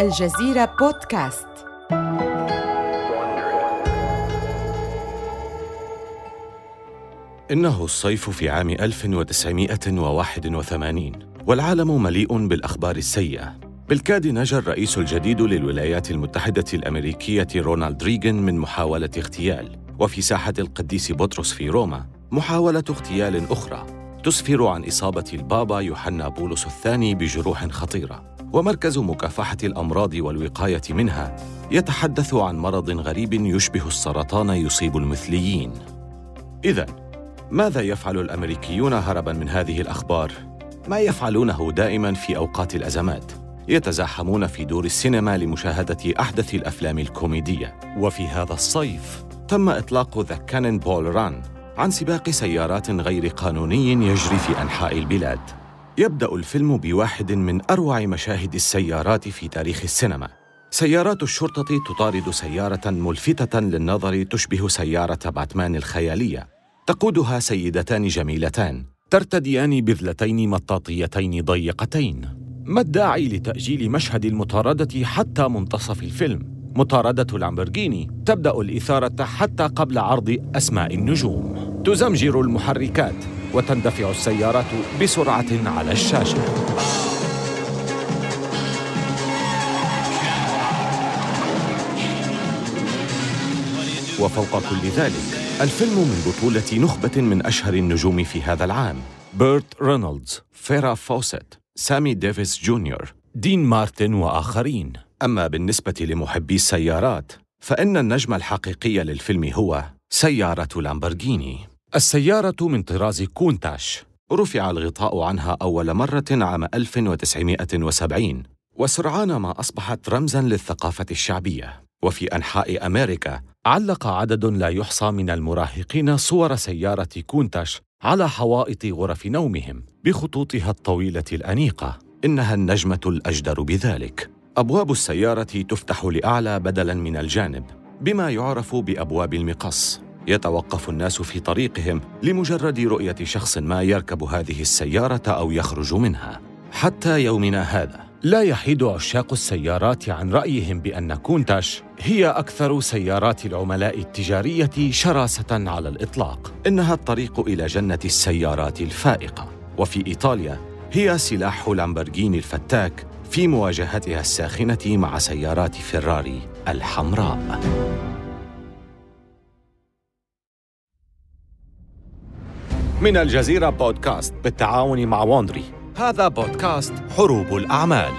الجزيرة بودكاست. إنه الصيف في عام 1981 والعالم مليء بالأخبار السيئة. بالكاد نجا الرئيس الجديد للولايات المتحدة الأمريكية رونالد ريغان من محاولة اغتيال، وفي ساحة القديس بطرس في روما محاولة اغتيال أخرى تسفر عن إصابة البابا يوحنا بولس الثاني بجروح خطيرة. ومركز مكافحة الأمراض والوقاية منها يتحدث عن مرض غريب يشبه السرطان يصيب المثليين. إذن ماذا يفعل الأمريكيون هرباً من هذه الأخبار؟ ما يفعلونه دائماً في أوقات الأزمات، يتزاحمون في دور السينما لمشاهدة أحدث الأفلام الكوميدية. وفي هذا الصيف تم إطلاق ذا كانن بول ران عن سباق سيارات غير قانوني يجري في أنحاء البلاد. يبدأ الفيلم بواحد من أروع مشاهد السيارات في تاريخ السينما. سيارات الشرطة تطارد سيارة ملفتة للنظر تشبه سيارة باتمان الخيالية، تقودها سيدتان جميلتان ترتديان بذلتين مطاطيتين ضيقتين. ما الداعي لتأجيل مشهد المطاردة حتى منتصف الفيلم؟ مطاردة لامبورغيني تبدأ الإثارة حتى قبل عرض أسماء النجوم. تزمجر المحركات وتندفع السيارات بسرعة على الشاشة. وفوق كل ذلك الفيلم من بطولة نخبة من أشهر النجوم في هذا العام: بيرت رينولدز، فيرا فوسيت، سامي ديفيس جونيور، دين مارتن وآخرين. أما بالنسبة لمحبي السيارات فإن النجم الحقيقي للفيلم هو سيارة لامبورغيني. السيارة من طراز كونتاش، رفع الغطاء عنها أول مرة عام 1970، وسرعان ما أصبحت رمزاً للثقافة الشعبية. وفي أنحاء أمريكا علق عدد لا يحصى من المراهقين صور سيارة كونتاش على حوائط غرف نومهم بخطوطها الطويلة الأنيقة. إنها النجمة الأجدر بذلك. أبواب السيارة تفتح لأعلى بدلاً من الجانب، بما يعرف بأبواب المقص. يتوقف الناس في طريقهم لمجرد رؤية شخص ما يركب هذه السيارة أو يخرج منها. حتى يومنا هذا لا يحيد عشاق السيارات عن رأيهم بأن كونتاش هي أكثر سيارات العملاء التجارية شراسة على الإطلاق. إنها الطريق إلى جنة السيارات الفائقة. وفي إيطاليا هي سلاح لامبورغيني الفتاك في مواجهتها الساخنة مع سيارات فيراري الحمراء. من الجزيرة بودكاست بالتعاون مع واندري، هذا بودكاست حروب الأعمال.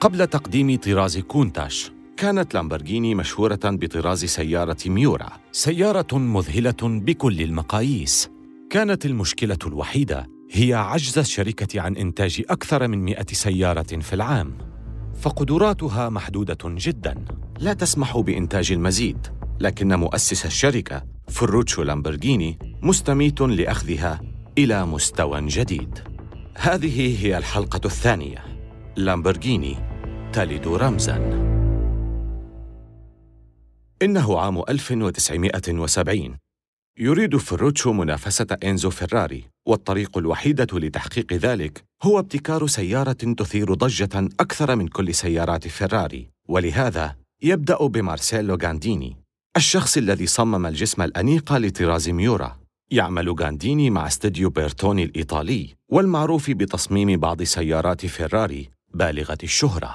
قبل تقديم طراز كونتاش كانت لامبورغيني مشهورة بطراز سيارة ميورا، سيارة مذهلة بكل المقاييس. كانت المشكلة الوحيدة هي عجز الشركة عن إنتاج أكثر من 100 سيارة في العام، فقدراتها محدودة جداً، لا تسمح بإنتاج المزيد. لكن مؤسس الشركة فيروتشو لامبورغيني مستميت لأخذها إلى مستوى جديد. هذه هي الحلقة الثانية: لامبورغيني تلد رمزاً. إنه عام 1970. يريد فيروتشو منافسة إنزو فيراري، والطريق الوحيدة لتحقيق ذلك هو ابتكار سيارة تثير ضجة أكثر من كل سيارات فيراري. ولهذا يبدأ بمارسيلو جانديني، الشخص الذي صمم الجسم الأنيق لطراز ميورا. يعمل جانديني مع استديو بيرتوني الإيطالي، والمعروف بتصميم بعض سيارات فيراري بالغة الشهرة.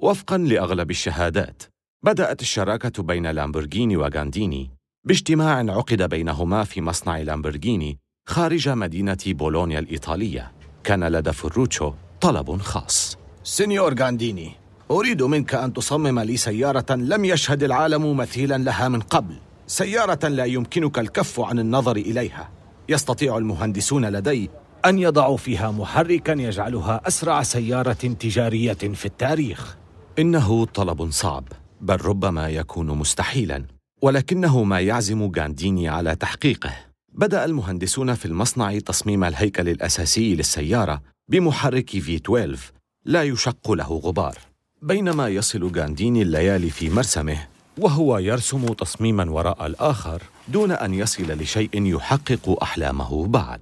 وفقاً لأغلب الشهادات، بدأت الشراكة بين لامبورغيني وغانديني باجتماع عقد بينهما في مصنع لامبورغيني خارج مدينة بولونيا الإيطالية. كان لدى فيروتشو طلب خاص: سينيور غانديني، أريد منك أن تصمم لي سيارة لم يشهد العالم مثيلا لها من قبل، سيارة لا يمكنك الكف عن النظر إليها، يستطيع المهندسون لدي أن يضعوا فيها محركا يجعلها أسرع سيارة تجارية في التاريخ. إنه طلب صعب، بل ربما يكون مستحيلاً، ولكنه ما يعزم غانديني على تحقيقه. بدأ المهندسون في المصنع تصميم الهيكل الأساسي للسيارة بمحرك V12 لا يشق له غبار. بينما يصل جانديني الليالي في مرسمه وهو يرسم تصميماً وراء الآخر دون أن يصل لشيء يحقق أحلامه بعد.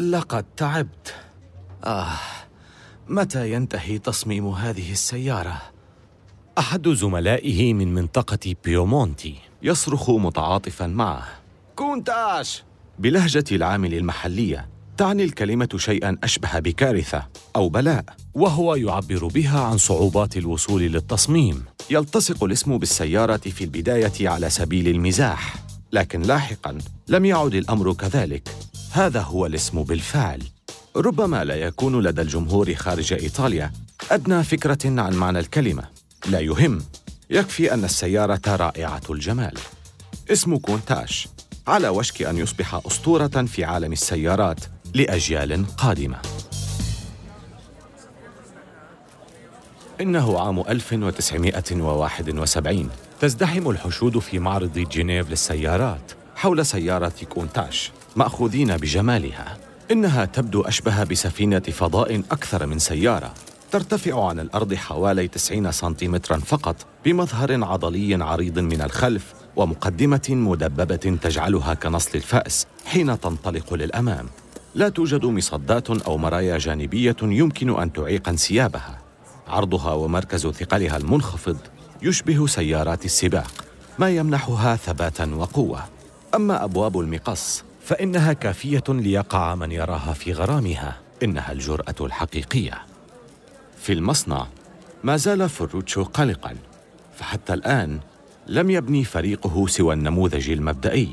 لقد تعبت. متى ينتهي تصميم هذه السيارة؟ أحد زملائه من منطقة بيومونتي يصرخ متعاطفاً معه. كونتاش بلهجة العامل المحلية تعني الكلمة شيئاً أشبه بكارثة أو بلاء، وهو يعبر بها عن صعوبات الوصول للتصميم. يلتصق الاسم بالسيارة في البداية على سبيل المزاح، لكن لاحقاً لم يعد الأمر كذلك، هذا هو الاسم بالفعل. ربما لا يكون لدى الجمهور خارج إيطاليا أدنى فكرة عن معنى الكلمة، لا يهم، يكفي أن السيارة رائعة الجمال. اسم كونتاش على وشك أن يصبح أسطورة في عالم السيارات لأجيال قادمة. إنه عام 1971، تزدحم الحشود في معرض جنيف للسيارات حول سيارة كونتاش، مأخوذين بجمالها. إنها تبدو أشبه بسفينة فضاء أكثر من سيارة، ترتفع عن الأرض حوالي 90 سنتيمتراً فقط، بمظهر عضلي عريض من الخلف ومقدمة مدببة تجعلها كنصل الفأس حين تنطلق للأمام. لا توجد مصدات أو مرايا جانبية يمكن أن تعيق انسيابها. عرضها ومركز ثقلها المنخفض يشبه سيارات السباق، ما يمنحها ثباتاً وقوة. أما أبواب المقص فإنها كافية ليقع من يراها في غرامها، إنها الجرأة الحقيقية. في المصنع ما زال فيروتشو قلقاً، فحتى الآن لم يبني فريقه سوى النموذج المبدئي،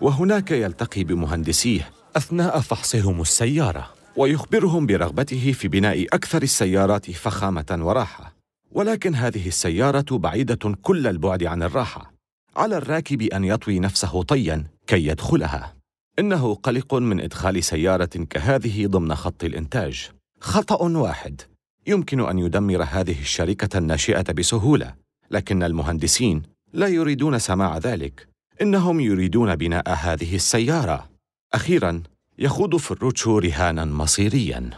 وهناك يلتقي بمهندسيه أثناء فحصهم السيارة ويخبرهم برغبته في بناء أكثر السيارات فخامة وراحة. ولكن هذه السيارة بعيدة كل البعد عن الراحة، على الراكب أن يطوي نفسه طياً كي يدخلها. إنه قلق من إدخال سيارة كهذه ضمن خط الإنتاج. خطأ واحد يمكن أن يدمر هذه الشركة الناشئة بسهولة، لكن المهندسين لا يريدون سماع ذلك، إنهم يريدون بناء هذه السيارة. أخيراً يخوض فيروتشو رهاناً مصيرياً.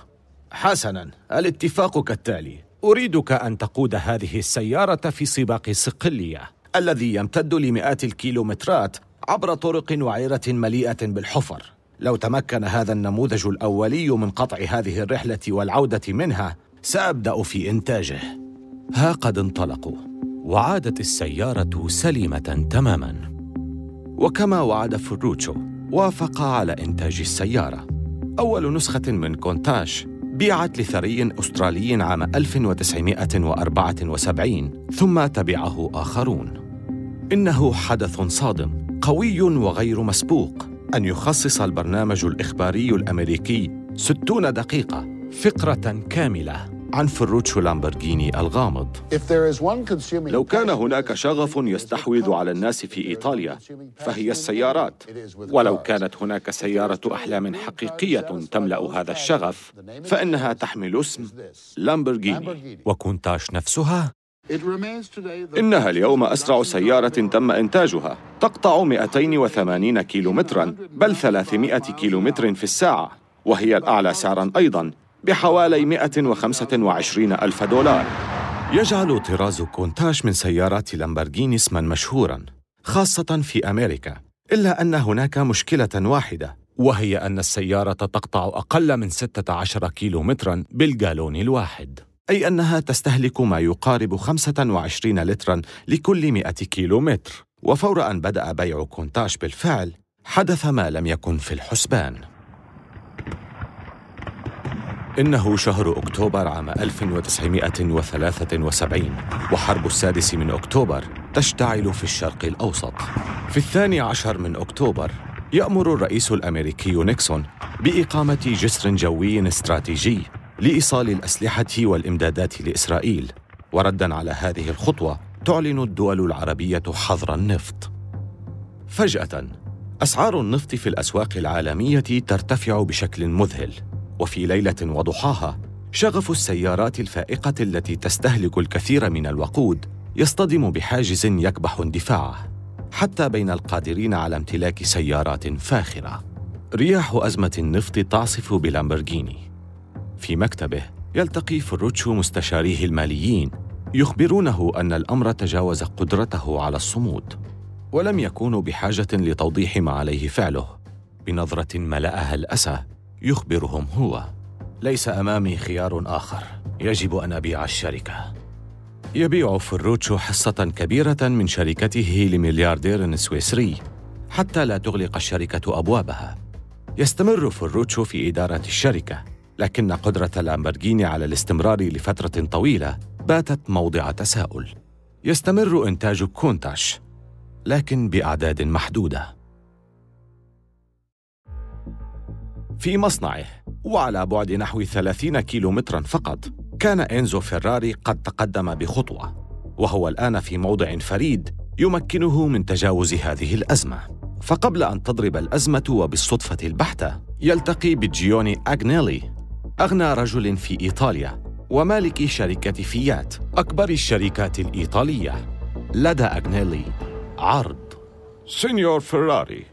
حسناً، الاتفاق كالتالي: أريدك أن تقود هذه السيارة في سباق الصقلية الذي يمتد لمئات الكيلومترات عبر طرق وعيرة مليئة بالحفر. لو تمكن هذا النموذج الأولي من قطع هذه الرحلة والعودة منها، سأبدأ في إنتاجه. ها قد انطلقوا، وعادت السيارة سليمة تماماً. وكما وعد فيروتشو، وافق على إنتاج السيارة. أول نسخة من كونتاش بيعت لثري أسترالي عام 1974، ثم تبعه آخرون. إنه حدث صادم، قوي وغير مسبوق، أن يخصص البرنامج الإخباري الأمريكي 60 دقيقة فقرة كاملة عن فيروتشو لامبورغيني الغامض. لو كان هناك شغف يستحوذ على الناس في إيطاليا فهي السيارات، ولو كانت هناك سيارة أحلام حقيقية تملأ هذا الشغف فإنها تحمل اسم لامبورغيني. وكونتاش نفسها؟ إنها اليوم أسرع سيارة تم إنتاجها، تقطع 280 كيلومتراً، بل 300 كيلومتر في الساعة، وهي الأعلى سعراً أيضاً بحوالي $125,000. يجعل طراز كونتاش من سيارات لامبورغيني اسماً مشهوراً، خاصة في أمريكا. إلا أن هناك مشكلة واحدة، وهي أن السيارة تقطع أقل من 16 كيلومتراً بالجالون الواحد، أي أنها تستهلك ما يقارب 25 لتراً لكل 100 كيلومتر. وفور أن بدأ بيع كونتاش بالفعل، حدث ما لم يكن في الحسبان. إنه شهر أكتوبر عام 1973، وحرب السادس من أكتوبر تشتعل في الشرق الأوسط. في 12 أكتوبر يأمر الرئيس الأمريكي نيكسون بإقامة جسر جوي استراتيجي لإيصال الأسلحة والإمدادات لإسرائيل، ورداً على هذه الخطوة تعلن الدول العربية حظر النفط. فجأة أسعار النفط في الأسواق العالمية ترتفع بشكل مذهل، وفي ليلة وضحاها شغف السيارات الفائقة التي تستهلك الكثير من الوقود يصطدم بحاجز يكبح اندفاعه، حتى بين القادرين على امتلاك سيارات فاخرة. رياح أزمة النفط تعصف بلامبورغيني. في مكتبه يلتقي فيروتشو مستشاريه الماليين، يخبرونه أن الأمر تجاوز قدرته على الصمود، ولم يكونوا بحاجة لتوضيح ما عليه فعله. بنظرة ملأها الأسى يخبرهم هو: ليس أمامي خيار آخر، يجب أن أبيع الشركة. يبيع فيروتشو حصة كبيرة من شركته لملياردير سويسري حتى لا تغلق الشركة أبوابها. يستمر فيروتشو في إدارة الشركة، لكن قدرة لامبورغيني على الاستمرار لفترة طويلة باتت موضع تساؤل. يستمر إنتاج كونتاش، لكن بأعداد محدودة. في مصنعه، وعلى بعد نحو 30 كيلومتراً فقط، كان إنزو فيراري قد تقدم بخطوة، وهو الآن في موضع فريد يمكنه من تجاوز هذه الأزمة. فقبل أن تضرب الأزمة وبالصدفة البحتة، يلتقي بجيوني أجنالي، أغنى رجل في إيطاليا ومالك شركة فيات، أكبر الشركات الإيطالية. لدى أجنالي عرض: سينيور فيراري،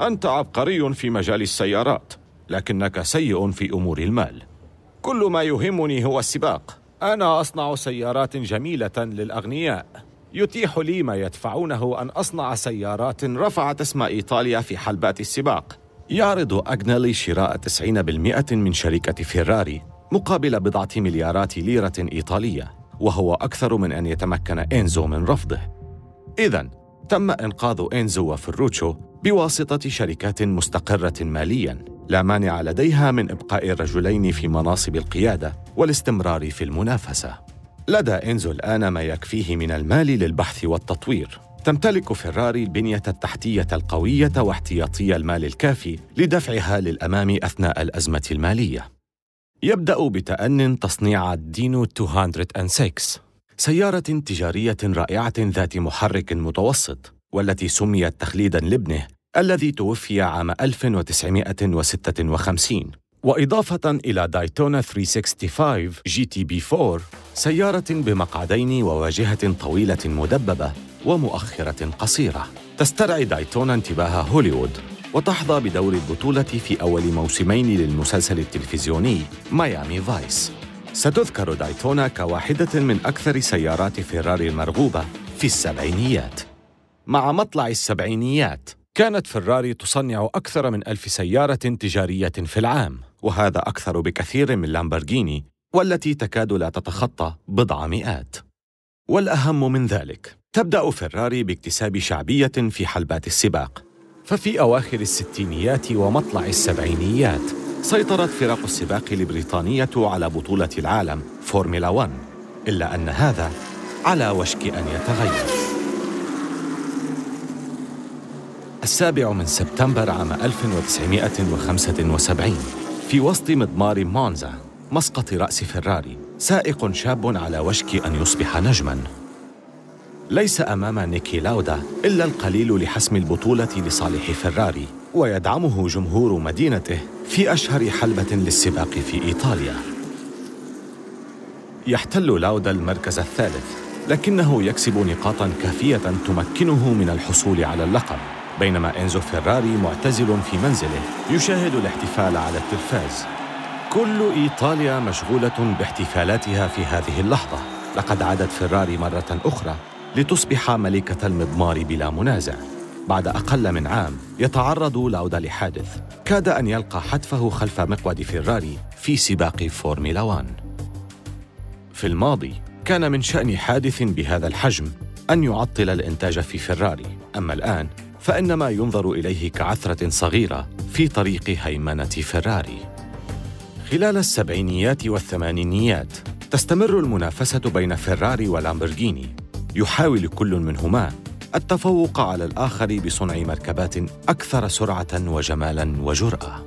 أنت عبقري في مجال السيارات، لكنك سيء في أمور المال. كل ما يهمني هو السباق. أنا أصنع سيارات جميلة للأغنياء، يتيح لي ما يدفعونه أن أصنع سيارات رفعت اسم إيطاليا في حلبات السباق. يعرض أجنالي شراء 90% من شركة فيراري مقابل بضعة مليارات ليرة إيطالية، وهو أكثر من أن يتمكن إنزو من رفضه. إذن تم إنقاذ إنزو وفيروتشو بواسطة شركات مستقرة مالياً لا مانع لديها من إبقاء الرجلين في مناصب القيادة والاستمرار في المنافسة. لدى إنزو الآن ما يكفيه من المال للبحث والتطوير. تمتلك فيراري البنية التحتية القوية واحتياطي المال الكافي لدفعها للأمام أثناء الأزمة المالية. يبدأ بتأن تصنيع الدينو 206، سيارة تجارية رائعة ذات محرك متوسط، والتي سميت تخليداً لابنه الذي توفي عام 1956، وإضافة إلى دايتونا 365 GT4، سيارة بمقعدين وواجهة طويلة مدببة ومؤخرة قصيرة. تسترعي دايتونا انتباه هوليوود، وتحظى بدور البطولة في أول موسمين للمسلسل التلفزيوني ميامي فايس. ستذكر دايتونا كواحدة من أكثر سيارات فيراري المرغوبة في السبعينيات. مع مطلع السبعينيات كانت فيراري تصنع أكثر من 1000 سيارة تجارية في العام، وهذا أكثر بكثير من لامبورغيني، والتي تكاد لا تتخطى بضع مئات. والأهم من ذلك، تبدأ فيراري باكتساب شعبية في حلبات السباق. ففي أواخر الستينيات ومطلع السبعينيات سيطرت فرق السباق البريطانية على بطولة العالم فورمولا 1، إلا أن هذا على وشك أن يتغير. 7 سبتمبر عام 1975، في وسط مضمار مونزا، مسقط رأس فيراري، سائق شاب على وشك أن يصبح نجماً. ليس أمام نيكي لاودا إلا القليل لحسم البطولة لصالح فيراري، ويدعمه جمهور مدينته في أشهر حلبة للسباق في إيطاليا. يحتل لاودا المركز الثالث، لكنه يكسب نقاطاً كافية تمكنه من الحصول على اللقب، بينما إنزو فيراري معتزل في منزله يشاهد الاحتفال على التلفاز. كل إيطاليا مشغولة باحتفالاتها في هذه اللحظة. لقد عادت فيراري مرة أخرى لتصبح ملكة المضمار بلا منازع. بعد أقل من عام يتعرض لاودا لحادث كاد أن يلقى حتفه خلف مقود فيراري في سباق فورمولا 1. في الماضي كان من شأن حادث بهذا الحجم أن يعطل الإنتاج في فيراري، أما الآن فإنما ينظر إليه كعثرة صغيرة في طريق هيمنة فيراري. خلال السبعينيات والثمانينيات تستمر المنافسة بين فيراري ولامبورغيني. يحاول كل منهما التفوق على الآخر بصنع مركبات أكثر سرعة وجمالاً وجرأة.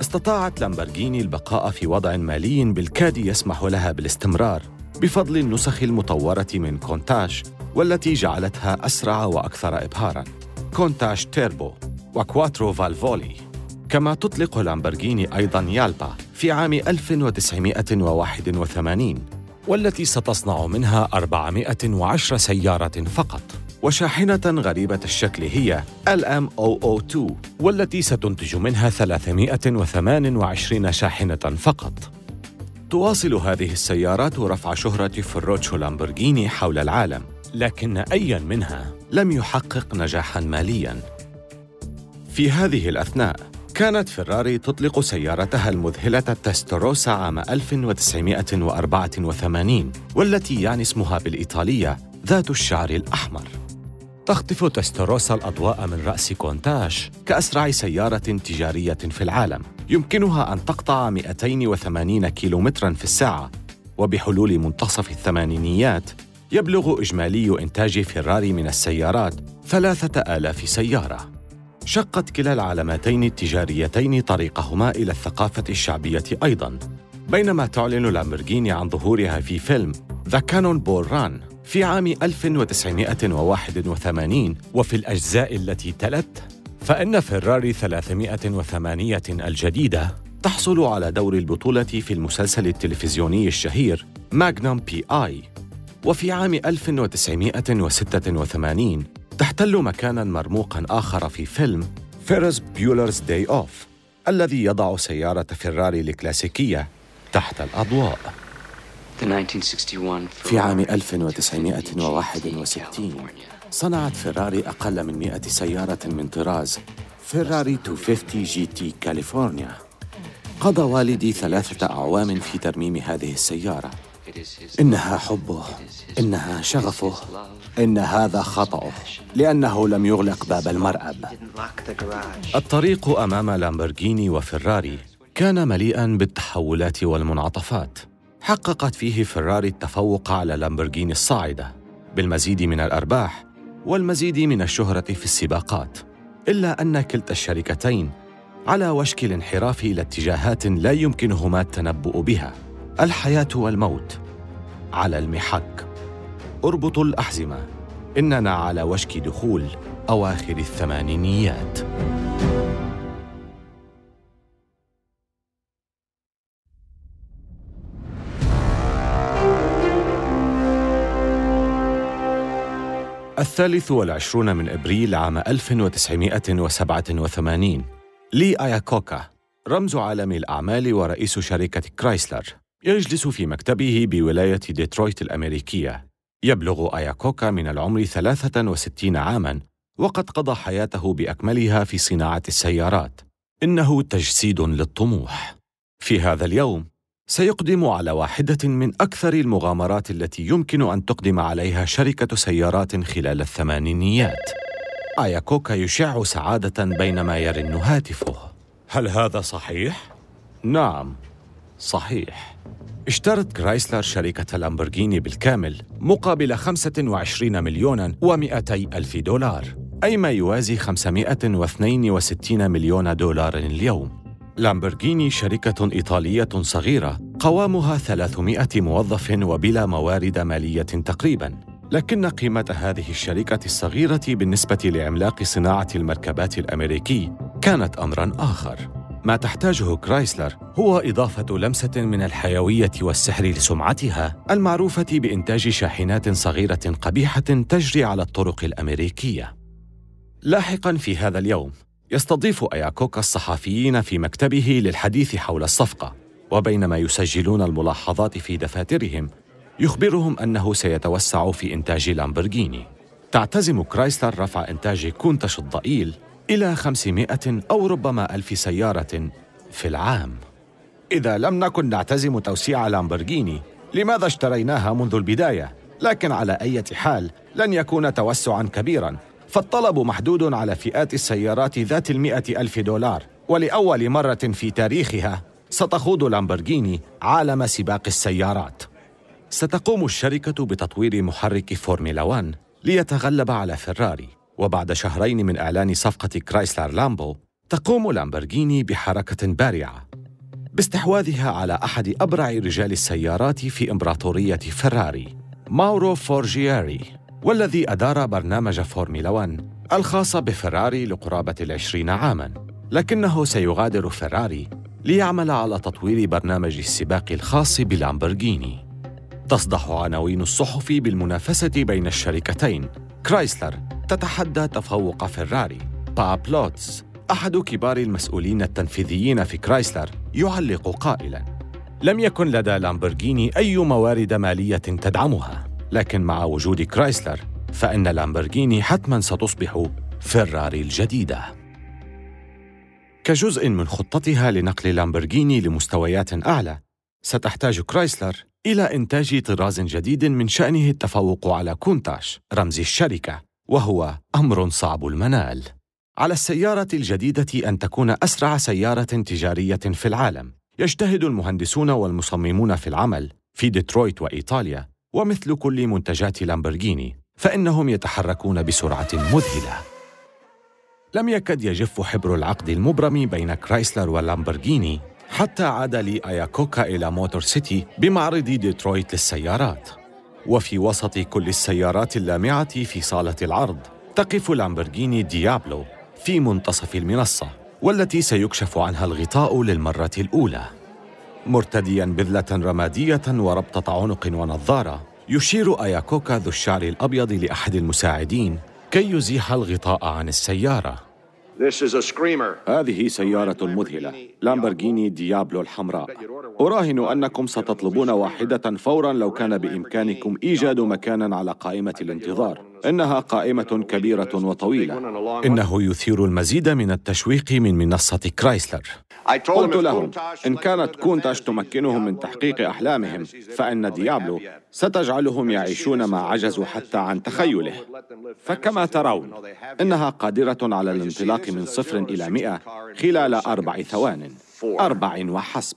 استطاعت لامبورغيني البقاء في وضع مالي بالكاد يسمح لها بالاستمرار بفضل النسخ المطورة من كونتاش، والتي جعلتها أسرع وأكثر إبهاراً، كونتاش تيربو وكواترو فالفولي. كما تطلق لامبورغيني أيضاً يالبا في عام 1981، والتي ستصنع منها 410 سيارة فقط، وشاحنة غريبة الشكل هي LM002 والتي ستنتج منها 328 شاحنة فقط. تواصل هذه السيارات رفع شهرة فيروتشو لامبورغيني حول العالم، لكن أي منها لم يحقق نجاحاً مالياً. في هذه الأثناء كانت فيراري تطلق سيارتها المذهلة التستاروسا عام 1984 والتي يعني اسمها بالإيطالية ذات الشعر الأحمر. تخطف تستاروسا الأضواء من رأس كونتاش كأسرع سيارة تجارية في العالم، يمكنها أن تقطع 280 كيلومتراً في الساعة، وبحلول منتصف الثمانينيات يبلغ إجمالي إنتاج فيراري من السيارات 3000 سيارة. شقت كلا العلامتين التجاريتين طريقهما إلى الثقافة الشعبية أيضاً، بينما تعلن لامبورغيني عن ظهورها في فيلم ذا كانن بول ران في عام 1981 وفي الأجزاء التي تلت. فإن فيراري 308 الجديدة تحصل على دور البطولة في المسلسل التلفزيوني الشهير ماغنوم بي آي، وفي عام 1986 تحتل مكاناً مرموقاً آخر في فيلم فيرس بيولرز داي أوف الذي يضع سيارة فيراري الكلاسيكية تحت الأضواء. في عام 1961 صنعت فيراري أقل من 100 سيارة من طراز فيراري 250 جي تي كاليفورنيا. قضى والدي 3 أعوام في ترميم هذه السيارة. إنها حبه، إنها شغفه، إن هذا خطأه، لأنه لم يغلق باب المرأب. الطريق أمام لامبورغيني وفيراري كان مليئاً بالتحولات والمنعطفات. حققت فيه فيراري التفوق على لامبورغيني الصاعدة بالمزيد من الأرباح والمزيد من الشهرة في السباقات، إلا أن كلتا الشركتين على وشك الانحراف إلى اتجاهات لا يمكنهما التنبؤ بها. الحياة والموت على المحك. اربطوا الأحزمة، إننا على وشك دخول أواخر الثمانينيات. الثالث والعشرون من أبريل عام 1987 لي أياكوكا رمز عالم الأعمال ورئيس شركة كرايسلر يجلس في مكتبه بولاية ديترويت الأمريكية. يبلغ أياكوكا من العمر 63 عاماً وقد قضى حياته بأكملها في صناعة السيارات. إنه تجسيد للطموح. في هذا اليوم سيقدم على واحدة من أكثر المغامرات التي يمكن أن تقدم عليها شركة سيارات خلال الثمانينيات. أياكوكا يشع سعادة بينما يرن هاتفه. هل هذا صحيح؟ نعم، صحيح. اشترت كرايسلر شركة لامبورغيني بالكامل مقابل 25,200,000 دولار، أي ما يوازي 562 مليون دولار اليوم. لامبورغيني شركة إيطالية صغيرة قوامها 300 موظف وبلا موارد مالية تقريباً، لكن قيمة هذه الشركة الصغيرة بالنسبة لعملاق صناعة المركبات الأمريكي كانت أمراً آخر. ما تحتاجه كرايسلر هو إضافة لمسة من الحيوية والسحر لسمعتها المعروفة بإنتاج شاحنات صغيرة قبيحة تجري على الطرق الأمريكية. لاحقاً في هذا اليوم يستضيف أياكوكا الصحفيين في مكتبه للحديث حول الصفقة، وبينما يسجلون الملاحظات في دفاترهم يخبرهم أنه سيتوسع في إنتاج لامبورغيني. تعتزم كرايسلر رفع إنتاج كونتاش الضئيل إلى 500 أو ربما 1000 سيارة في العام. إذا لم نكن نعتزم توسيع لامبورغيني، لماذا اشتريناها منذ البداية؟ لكن على أي حال لن يكون توسعاً كبيراً، فالطلب محدود على فئات السيارات ذات 100,000 دولار، ولأول مرة في تاريخها ستخوض لامبورغيني عالم سباق السيارات. ستقوم الشركة بتطوير محرك فورمولا 1 ليتغلب على فيراري، وبعد شهرين من إعلان صفقة كرايسلر لامبو تقوم لامبورغيني بحركة بارعة باستحواذها على أحد أبرع رجال السيارات في إمبراطورية فيراري، ماورو فورجياري، والذي أدار برنامج فورمولا 1 الخاص بفيراري لقرابة 20 عاماً، لكنه سيغادر فيراري ليعمل على تطوير برنامج السباق الخاص بلامبورغيني. تصدح عناوين الصحف بالمنافسة بين الشركتين، كرايسلر تتحدى تفوق فيراري. باب لوتس أحد كبار المسؤولين التنفيذيين في كرايسلر يعلق قائلاً: لم يكن لدى لامبورغيني أي موارد مالية تدعمها، لكن مع وجود كرايسلر فإن لامبورغيني حتماً ستصبح فيراري الجديدة. كجزء من خطتها لنقل لامبورغيني لمستويات أعلى، ستحتاج كرايسلر إلى إنتاج طراز جديد من شأنه التفوق على كونتاش رمز الشركة، وهو أمر صعب المنال. على السيارة الجديدة أن تكون أسرع سيارة تجارية في العالم. يجتهد المهندسون والمصممون في العمل في ديترويت وإيطاليا، ومثل كل منتجات لامبورغيني فإنهم يتحركون بسرعة مذهلة. لم يكد يجف حبر العقد المبرم بين كرايسلر ولامبورغيني حتى عاد لي أياكوكا إلى موتور سيتي بمعرض ديترويت للسيارات. وفي وسط كل السيارات اللامعة في صالة العرض تقف لامبورغيني ديابلو في منتصف المنصة، والتي سيكشف عنها الغطاء للمرة الأولى. مرتدياً بذلة رمادية وربطة عنق ونظارة، يشير أياكوكا ذو الشعر الأبيض لأحد المساعدين كي يزيح الغطاء عن السيارة. هذه سيارة مذهلة، لامبورغيني ديابلو الحمراء. أراهن أنكم ستطلبون واحدة فوراً لو كان بإمكانكم إيجاد مكاناً على قائمة الانتظار. إنها قائمة كبيرة وطويلة. إنه يثير المزيد من التشويق من منصة كرايسلر. قلت لهم إن كانت كونتاش تمكنهم من تحقيق أحلامهم، فإن ديابلو ستجعلهم يعيشون ما عجزوا حتى عن تخيله. فكما ترون إنها قادرة على الانطلاق من 0 إلى 100 خلال 4 ثوان، 4 وحسب.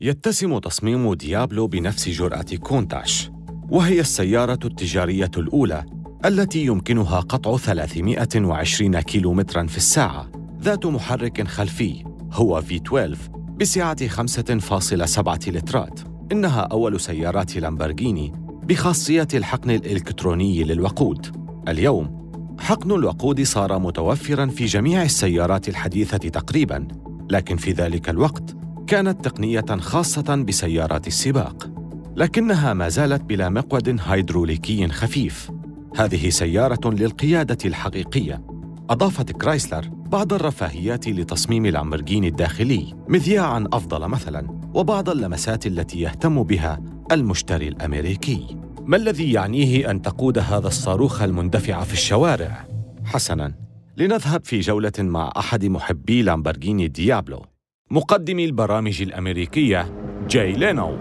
يتسم تصميم ديابلو بنفس جرأة كونتاش، وهي السيارة التجارية الأولى التي يمكنها قطع 320 كيلومتراً في الساعة، ذات محرك خلفي هو V12 بسعة 5.7 لترات. إنها أول سيارات لامبورغيني بخاصية الحقن الإلكتروني للوقود. اليوم حقن الوقود صار متوفراً في جميع السيارات الحديثة تقريباً، لكن في ذلك الوقت كانت تقنية خاصة بسيارات السباق، لكنها ما زالت بلا مقود هيدروليكي خفيف. هذه سيارة للقيادة الحقيقية. أضافت كرايسلر بعض الرفاهيات لتصميم لامبورغيني الداخلي، مذياعاً أفضل مثلاً، وبعض اللمسات التي يهتم بها المشتري الأمريكي. ما الذي يعنيه أن تقود هذا الصاروخ المندفع في الشوارع؟ حسناً، لنذهب في جولة مع أحد محبي لامبورغيني ديابلو، مقدمي البرامج الأمريكية جاي لينو.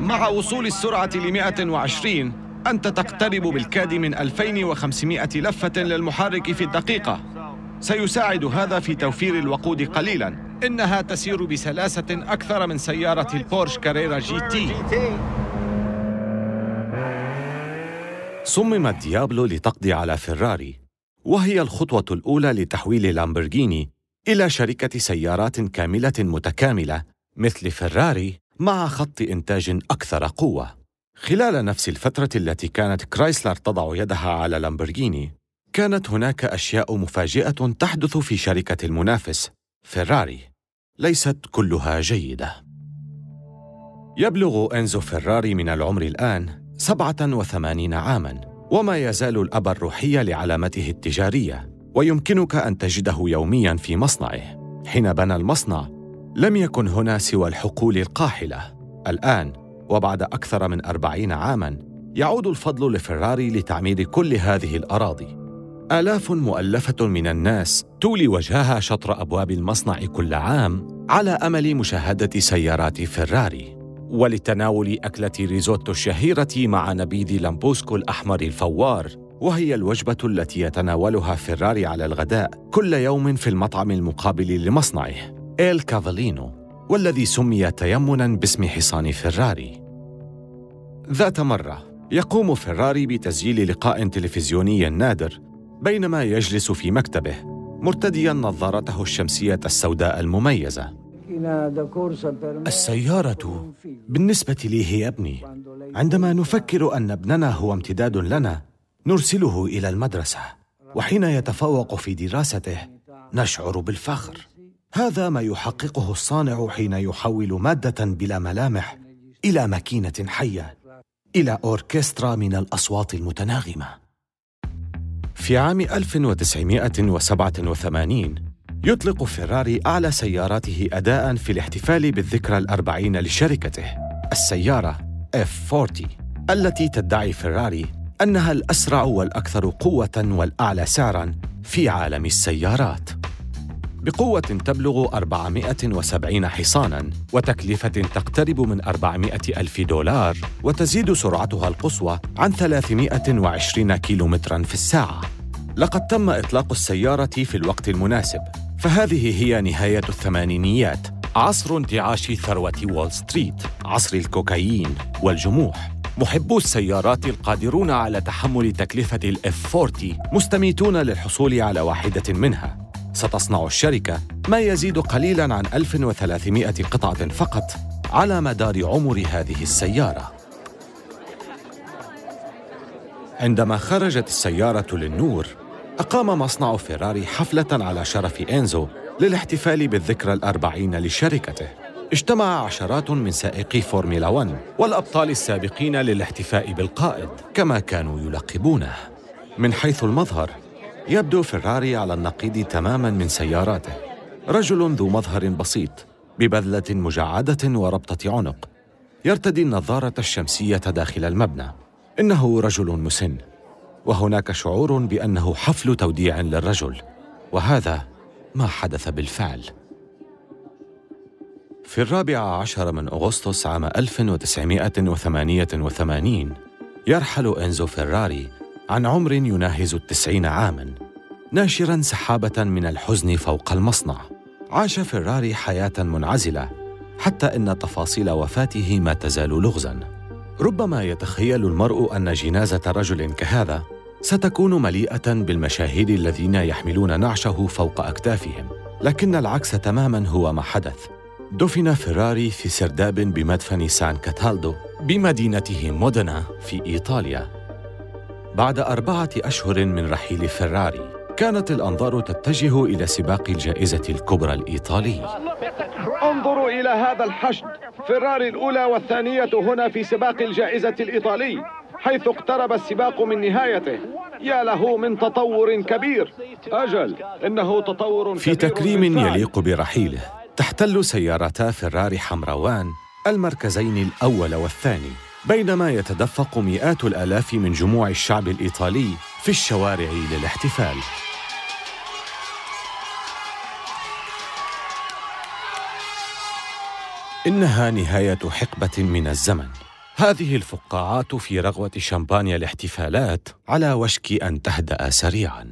مع وصول السرعة ل 120، أنت تقترب بالكاد من 2500 لفة للمحرك في الدقيقة. سيساعد هذا في توفير الوقود قليلاً. إنها تسير بسلاسة أكثر من سيارة البورش كاريرا جي تي. صممت ديابلو لتقضي على فيراري، وهي الخطوة الأولى لتحويل لامبورغيني إلى شركة سيارات كاملة متكاملة مثل فيراري، مع خط إنتاج أكثر قوة. خلال نفس الفترة التي كانت كرايسلر تضع يدها على لامبورغيني، كانت هناك أشياء مفاجئة تحدث في شركة المنافس فيراري، ليست كلها جيدة. يبلغ إنزو فيراري من العمر الآن 87 عاماً، وما يزال الأب الروحي لعلامته التجارية، ويمكنك أن تجده يومياً في مصنعه. حين بنى المصنع لم يكن هنا سوى الحقول القاحلة. الآن وبعد أكثر من 40 عاماً يعود الفضل لفيراري لتعمير كل هذه الأراضي. آلاف مؤلفة من الناس تولي وجهها شطر أبواب المصنع كل عام على أمل مشاهدة سيارات فيراري، ولتناول أكلة ريزوتو الشهيرة مع نبيذ لامبوسكو الأحمر الفوار، وهي الوجبة التي يتناولها فيراري على الغداء كل يوم في المطعم المقابل لمصنعه، إل كافالينو، والذي سمي تيمناً باسم حصان فيراري. ذات مرة يقوم فيراري بتسجيل لقاء تلفزيوني نادر بينما يجلس في مكتبه مرتدياً نظارته الشمسية السوداء المميزة. السيارة بالنسبة لي هي ابني. عندما نفكر أن ابننا هو امتداد لنا نرسله إلى المدرسة، وحين يتفوق في دراسته نشعر بالفخر. هذا ما يحققه الصانع حين يحول مادة بلا ملامح إلى ماكينة حية، إلى أوركسترا من الأصوات المتناغمة. في عام 1987 يطلق فيراري أعلى سياراته أداءً في الاحتفال بالذكرى ال40 لشركته، السيارة F40 التي تدعي فيراري أنها الأسرع والأكثر قوة والأعلى سعراً في عالم السيارات، بقوة تبلغ 470 حصاناً وتكلفة تقترب من 400 ألف دولار، وتزيد سرعتها القصوى عن 320 كيلومتراً في الساعة. لقد تم إطلاق السيارة في الوقت المناسب، فهذه هي نهاية الثمانينيات، عصر انتعاش ثروة وول ستريت، عصر الكوكايين والجموح. محبو السيارات القادرون على تحمل تكلفة F40 مستميتون للحصول على واحدة منها. ستصنع الشركة ما يزيد قليلاً عن 1300 قطعة فقط على مدار عمر هذه السيارة. عندما خرجت السيارة للنور، أقام مصنع فيراري حفلة على شرف إنزو للاحتفال بالذكرى ال40 لشركته. اجتمع عشرات من سائقي فورمولا 1 والأبطال السابقين للاحتفاء بالقائد كما كانوا يلقبونه. من حيث المظهر، يبدو فيراري على النقيض تماماً من سياراته، رجل ذو مظهر بسيط ببذلة مجعدة وربطة عنق، يرتدي النظارة الشمسية داخل المبنى. إنه رجل مسن، وهناك شعور بأنه حفل توديع للرجل، وهذا ما حدث بالفعل. في 14 من أغسطس عام 1988 يرحل إنزو فيراري عن عمر يناهز 90 عاماً، ناشراً سحابة من الحزن فوق المصنع. عاش فيراري حياة منعزلة، حتى إن تفاصيل وفاته ما تزال لغزاً. ربما يتخيل المرء أن جنازة رجل كهذا ستكون مليئة بالمشاهير الذين يحملون نعشه فوق أكتافهم، لكن العكس تماماً هو ما حدث. دفن فيراري في سرداب بمدفن سان كاتالدو بمدينته مودنا في إيطاليا بعد 4 أشهر من رحيل فيراري. كانت الأنظار تتجه إلى سباق الجائزة الكبرى الإيطالي. انظروا إلى هذا الحشد، فيراري الأولى والثانية هنا في سباق الجائزة الإيطالي، حيث اقترب السباق من نهايته. يا له من تطور كبير، أجل إنه تطور كبير. في تكريم يليق برحيله، تحتل سيارتا فيراري حمراوان المركزين الأول والثاني، بينما يتدفق مئات الآلاف من جموع الشعب الإيطالي في الشوارع للاحتفال. إنها نهاية حقبة من الزمن. هذه الفقاعات في رغوة شمبانيا الاحتفالات على وشك أن تهدأ سريعاً.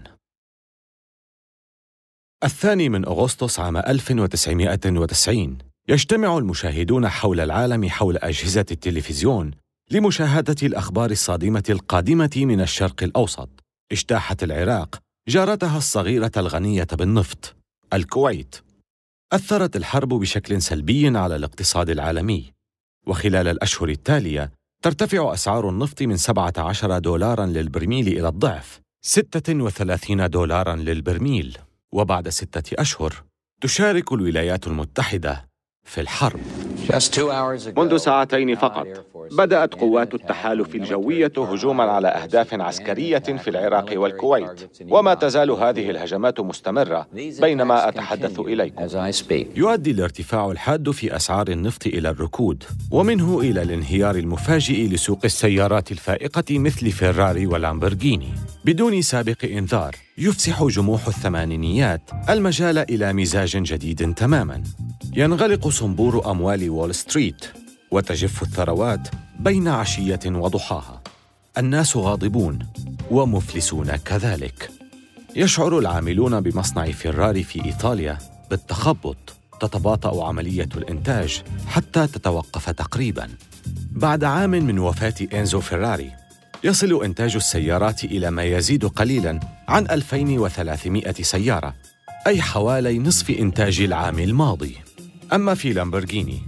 2 أغسطس عام 1990 يجتمع المشاهدون حول العالم حول أجهزة التلفزيون لمشاهدة الأخبار الصادمة القادمة من الشرق الأوسط. اجتاحت العراق جارتها الصغيرة الغنية بالنفط، الكويت. أثرت الحرب بشكل سلبي على الاقتصاد العالمي، وخلال الأشهر التالية ترتفع أسعار النفط من 17 دولاراً للبرميل إلى الضعف، 36 دولاراً للبرميل. وبعد 6 أشهر تشارك الولايات المتحدة في الحرب. منذ ساعتين فقط بدأت قوات التحالف الجوية هجوماً على أهداف عسكرية في العراق والكويت، وما تزال هذه الهجمات مستمرة بينما أتحدث إليكم. يؤدي الارتفاع الحاد في أسعار النفط إلى الركود، ومنه إلى الانهيار المفاجئ لسوق السيارات الفائقة مثل فيراري ولامبورغيني. بدون سابق إنذار يفسح جموح الثمانينيات المجال إلى مزاج جديد تماماً. ينغلق صنبور أموال وول ستريت وتجف الثروات بين عشية وضحاها. الناس غاضبون ومفلسون كذلك. يشعر العاملون بمصنع فيراري في إيطاليا بالتخبط. تتباطأ عملية الإنتاج حتى تتوقف تقريباً. بعد عام من وفاة إنزو فيراري يصل إنتاج السيارات إلى ما يزيد قليلاً عن 2300 سيارة، أي حوالي نصف إنتاج العام الماضي. أما في لامبورغيني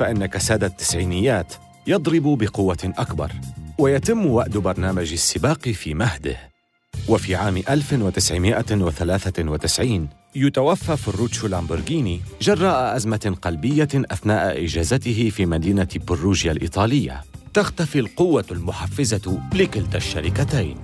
فإن كساد التسعينيات يضرب بقوة أكبر، ويتم وأد برنامج السباق في مهده. وفي عام 1993 يتوفى فيروتشو لامبورغيني جراء أزمة قلبية أثناء إجازته في مدينة بيروجيا الإيطالية. تختفي القوة المحفزة لكلتا الشركتين.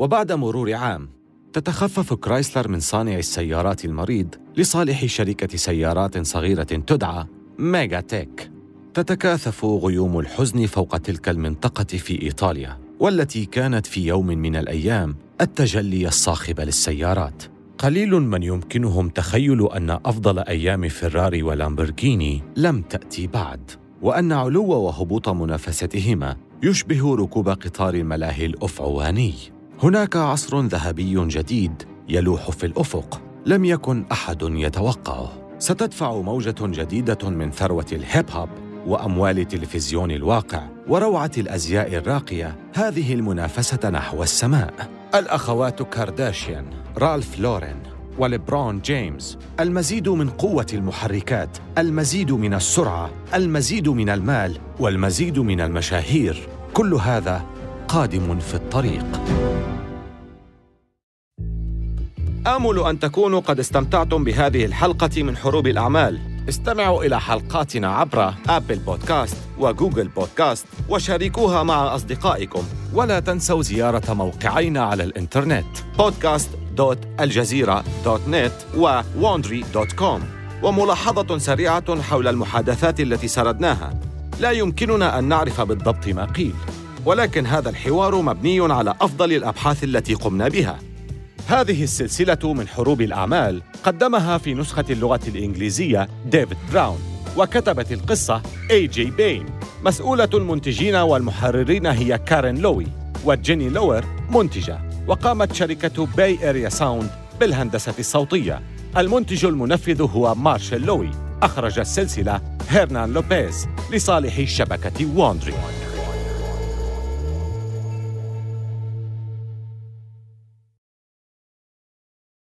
وبعد مرور عام تتخفف كرايسلر من صانع السيارات المريض لصالح شركة سيارات صغيرة تدعى ميجا تيك. تتكاثف غيوم الحزن فوق تلك المنطقة في إيطاليا، والتي كانت في يوم من الأيام التجلي الصاخب للسيارات. قليل من يمكنهم تخيل أن أفضل أيام فيراري ولامبورغيني لم تأتي بعد، وأن علو وهبوط منافستهما يشبه ركوب قطار الملاهي الأفعواني. هناك عصر ذهبي جديد يلوح في الأفق لم يكن أحد يتوقعه. ستدفع موجة جديدة من ثروة الهيب هوب وأموال تلفزيون الواقع وروعة الأزياء الراقية هذه المنافسة نحو السماء. الأخوات كارداشيان، رالف لورين وليبرون جيمس، المزيد من قوة المحركات، المزيد من السرعة، المزيد من المال، والمزيد من المشاهير، كل هذا قادم في الطريق. آمل أن تكونوا قد استمتعتم بهذه الحلقة من حروب الأعمال. استمعوا إلى حلقاتنا عبر آبل بودكاست وجوجل بودكاست، وشاركوها مع أصدقائكم، ولا تنسوا زيارة موقعينا على الإنترنت podcast.aljazeera.net وwandry.com. وملاحظة سريعة حول المحادثات التي سردناها، لا يمكننا أن نعرف بالضبط ما قيل، ولكن هذا الحوار مبني على أفضل الأبحاث التي قمنا بها. هذه السلسلة من حروب الأعمال قدمها في نسخة اللغة الإنجليزية ديفيد براون، وكتبت القصة اي جي بين. مسؤولة المنتجين والمحررين هي كارين لوي، وجيني لوير منتجة. وقامت شركة باي إريا ساوند بالهندسة الصوتية. المنتج المنفذ هو مارسيلو لوي. أخرج السلسلة هيرنان لوبيز لصالح شبكة واندري.